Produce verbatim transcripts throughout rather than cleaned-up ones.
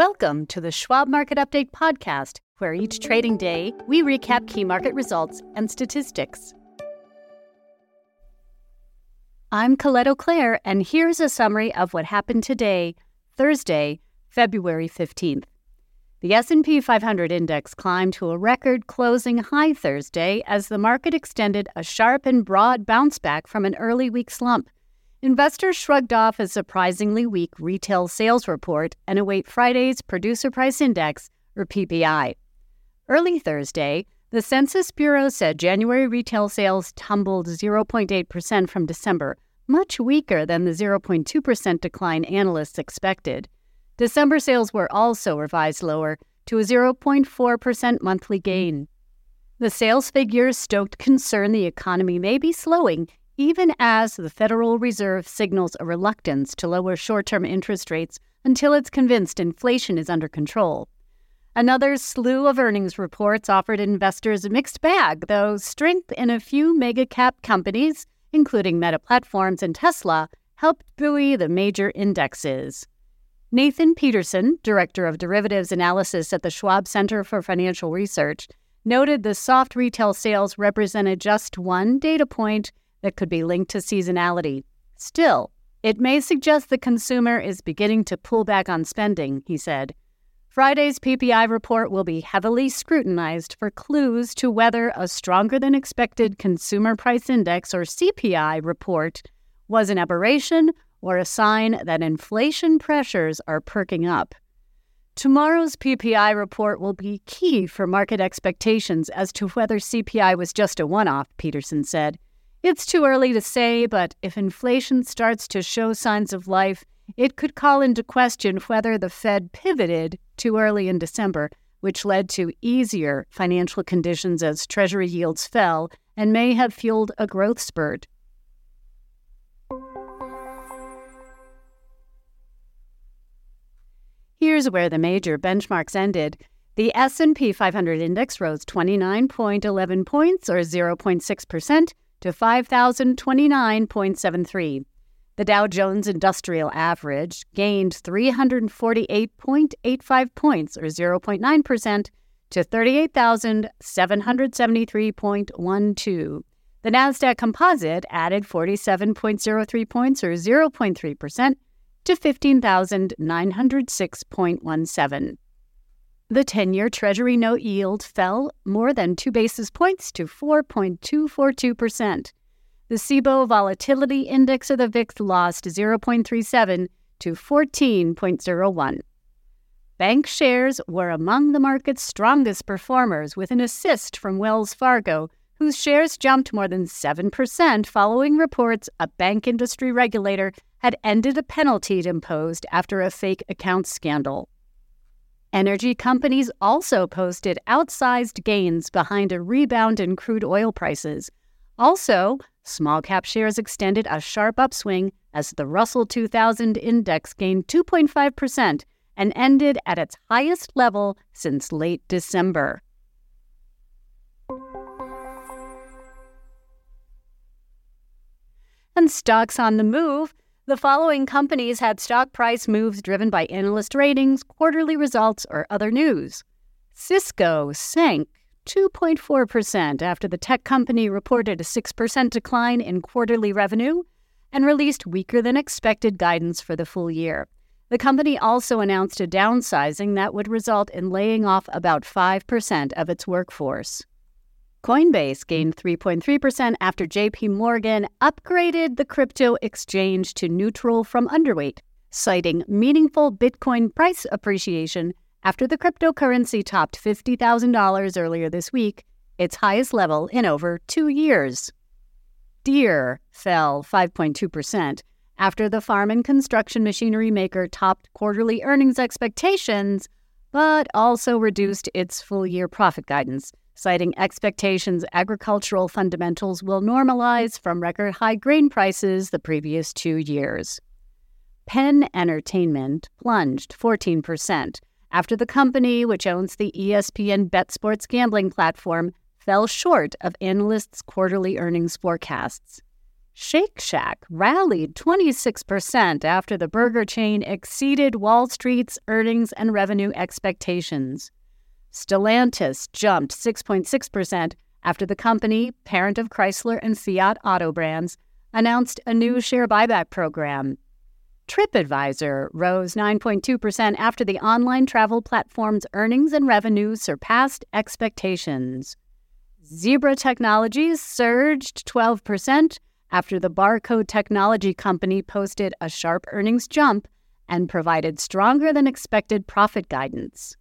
Welcome to the Schwab Market Update podcast, where each trading day we recap key market results and statistics. I'm Colette O'Claire, and here's a summary of what happened today, Thursday, February fifteenth. The S and P five hundred index climbed to a record closing high Thursday as the market extended a sharp and broad bounce back from an early week slump. Investors shrugged off a surprisingly weak retail sales report and await Friday's Producer Price Index, or P P I. Early Thursday, the Census Bureau said January retail sales tumbled zero point eight percent from December, much weaker than the zero point two percent decline analysts expected. December sales were also revised lower to a zero point four percent monthly gain. The sales figures stoked concern the economy may be slowing, even as the Federal Reserve signals a reluctance to lower short-term interest rates until it's convinced inflation is under control. Another slew of earnings reports offered investors a mixed bag, though strength in a few mega-cap companies, including Meta Platforms and Tesla, helped buoy the major indexes. Nathan Peterson, Director of Derivatives Analysis at the Schwab Center for Financial Research, noted the soft retail sales represented just one data point that could be linked to seasonality. Still, it may suggest the consumer is beginning to pull back on spending, he said. Friday's P P I report will be heavily scrutinized for clues to whether a stronger-than-expected Consumer Price Index, or C P I, report was an aberration or a sign that inflation pressures are perking up. Tomorrow's P P I report will be key for market expectations as to whether C P I was just a one-off, Peterson said. It's too early to say, but if inflation starts to show signs of life, it could call into question whether the Fed pivoted too early in December, which led to easier financial conditions as Treasury yields fell and may have fueled a growth spurt. Here's where the major benchmarks ended. The S and P five hundred index rose twenty-nine point one one points, or zero point six percent, to five thousand twenty-nine point seven three. The Dow Jones Industrial Average gained three hundred forty-eight point eight five points, or zero point nine percent, to thirty-eight thousand seven hundred seventy-three point one two. The NASDAQ Composite added forty-seven point zero three points, or zero point three percent, to fifteen thousand nine hundred six point one seven. The ten-year Treasury note yield fell more than two basis points to four point two four two percent. The C B O E volatility index of the V I X lost zero point three seven to fourteen point zero one. Bank shares were among the market's strongest performers, with an assist from Wells Fargo, whose shares jumped more than seven percent following reports a bank industry regulator had ended a penalty it imposed after a fake account scandal. Energy companies also posted outsized gains behind a rebound in crude oil prices. Also, small-cap shares extended a sharp upswing as the Russell two thousand index gained two point five percent and ended at its highest level since late December. And stocks on the move. The following companies had stock price moves driven by analyst ratings, quarterly results, or other news. Cisco sank two point four percent after the tech company reported a six percent decline in quarterly revenue and released weaker-than-expected guidance for the full year. The company also announced a downsizing that would result in laying off about five percent of its workforce. Coinbase gained three point three percent after J P. Morgan upgraded the crypto exchange to neutral from underweight, citing meaningful Bitcoin price appreciation after the cryptocurrency topped fifty thousand dollars earlier this week, its highest level in over two years. Deere fell five point two percent after the farm and construction machinery maker topped quarterly earnings expectations, but also reduced its full-year profit guidance, citing expectations agricultural fundamentals will normalize from record-high grain prices the previous two years. Penn Entertainment plunged fourteen percent after the company, which owns the E S P N Bet Sports gambling platform, fell short of analysts' quarterly earnings forecasts. Shake Shack rallied twenty-six percent after the burger chain exceeded Wall Street's earnings and revenue expectations. Stellantis jumped six point six percent after the company, parent of Chrysler and Fiat auto brands, announced a new share buyback program. TripAdvisor rose nine point two percent after the online travel platform's earnings and revenue surpassed expectations. Zebra Technologies surged twelve percent after the barcode technology company posted a sharp earnings jump and provided stronger-than-expected profit guidance.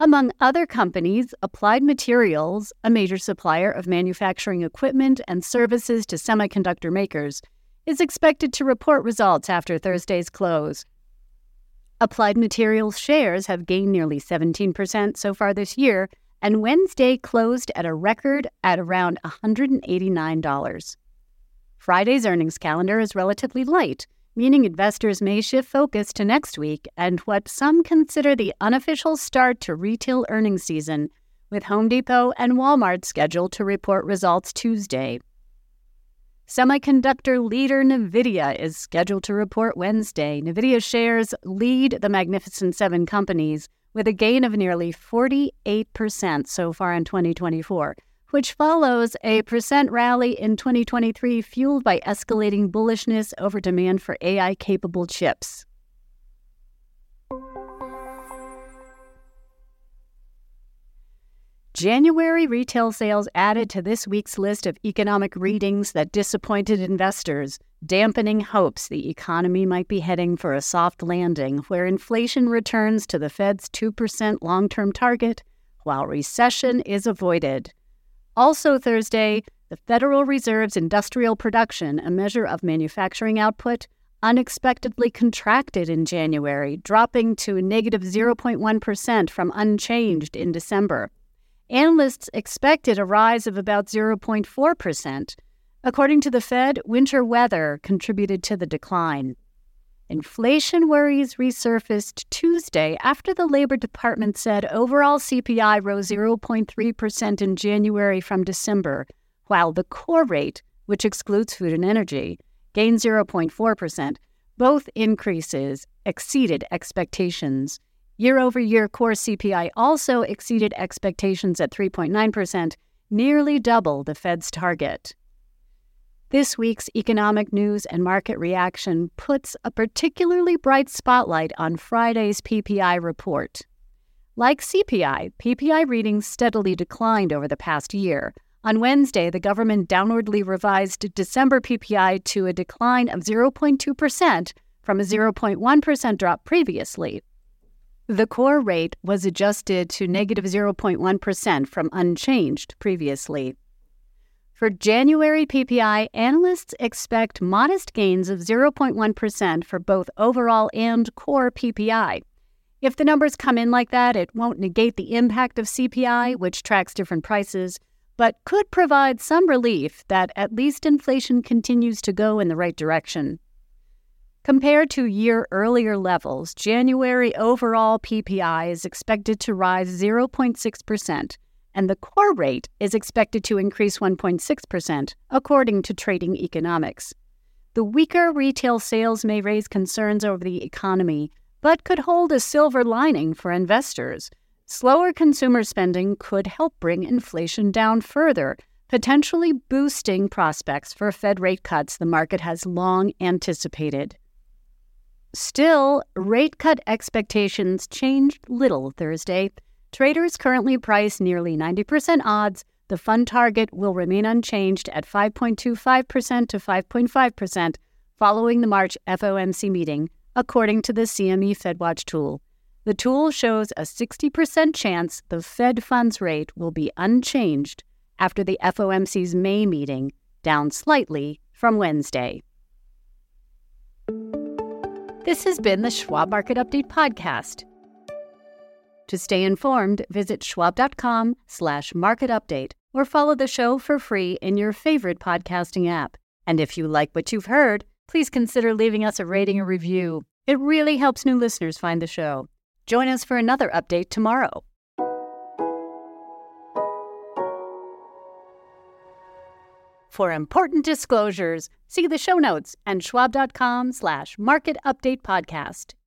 Among other companies, Applied Materials, a major supplier of manufacturing equipment and services to semiconductor makers, is expected to report results after Thursday's close. Applied Materials shares have gained nearly seventeen percent so far this year, and Wednesday closed at a record at around one hundred eighty-nine dollars. Friday's earnings calendar is relatively light, meaning investors may shift focus to next week and what some consider the unofficial start to retail earnings season, with Home Depot and Walmart scheduled to report results Tuesday. Semiconductor leader Nvidia is scheduled to report Wednesday. Nvidia shares lead the Magnificent Seven companies with a gain of nearly forty-eight percent so far in twenty twenty-four, which follows a percent rally in twenty twenty-three fueled by escalating bullishness over demand for A I-capable chips. January retail sales added to this week's list of economic readings that disappointed investors, dampening hopes the economy might be heading for a soft landing where inflation returns to the Fed's two percent long-term target while recession is avoided. Also Thursday, the Federal Reserve's industrial production, a measure of manufacturing output, unexpectedly contracted in January, dropping to negative zero point one percent from unchanged in December. Analysts expected a rise of about zero point four percent. According to the Fed, winter weather contributed to the decline. Inflation worries resurfaced Tuesday after the Labor Department said overall C P I rose zero point three percent in January from December, while the core rate, which excludes food and energy, gained zero point four percent. Both increases exceeded expectations. Year-over-year core C P I also exceeded expectations at three point nine percent, nearly double the Fed's target. This week's economic news and market reaction puts a particularly bright spotlight on Friday's P P I report. Like C P I, P P I readings steadily declined over the past year. On Wednesday, the government downwardly revised December P P I to a decline of zero point two percent from a zero point one percent drop previously. The core rate was adjusted to negative zero point one percent from unchanged previously. For January P P I, analysts expect modest gains of zero point one percent for both overall and core P P I. If the numbers come in like that, it won't negate the impact of C P I, which tracks different prices, but could provide some relief that at least inflation continues to go in the right direction. Compared to year-earlier levels, January overall P P I is expected to rise zero point six percent. And the core rate is expected to increase one point six percent, according to Trading Economics. The weaker retail sales may raise concerns over the economy, but could hold a silver lining for investors. Slower consumer spending could help bring inflation down further, potentially boosting prospects for Fed rate cuts the market has long anticipated. Still, rate cut expectations changed little Thursday. Traders currently price nearly ninety percent odds the Fed target will remain unchanged at five point two five percent to five point five percent following the March F O M C meeting, according to the C M E FedWatch tool. The tool shows a sixty percent chance the Fed funds rate will be unchanged after the F O M C's May meeting, down slightly from Wednesday. This has been the Schwab Market Update podcast. To stay informed, visit schwab.com slash market update or follow the show for free in your favorite podcasting app. And if you like what you've heard, please consider leaving us a rating or review. It really helps new listeners find the show. Join us for another update tomorrow. For important disclosures, see the show notes and schwab dot com slash market update podcast.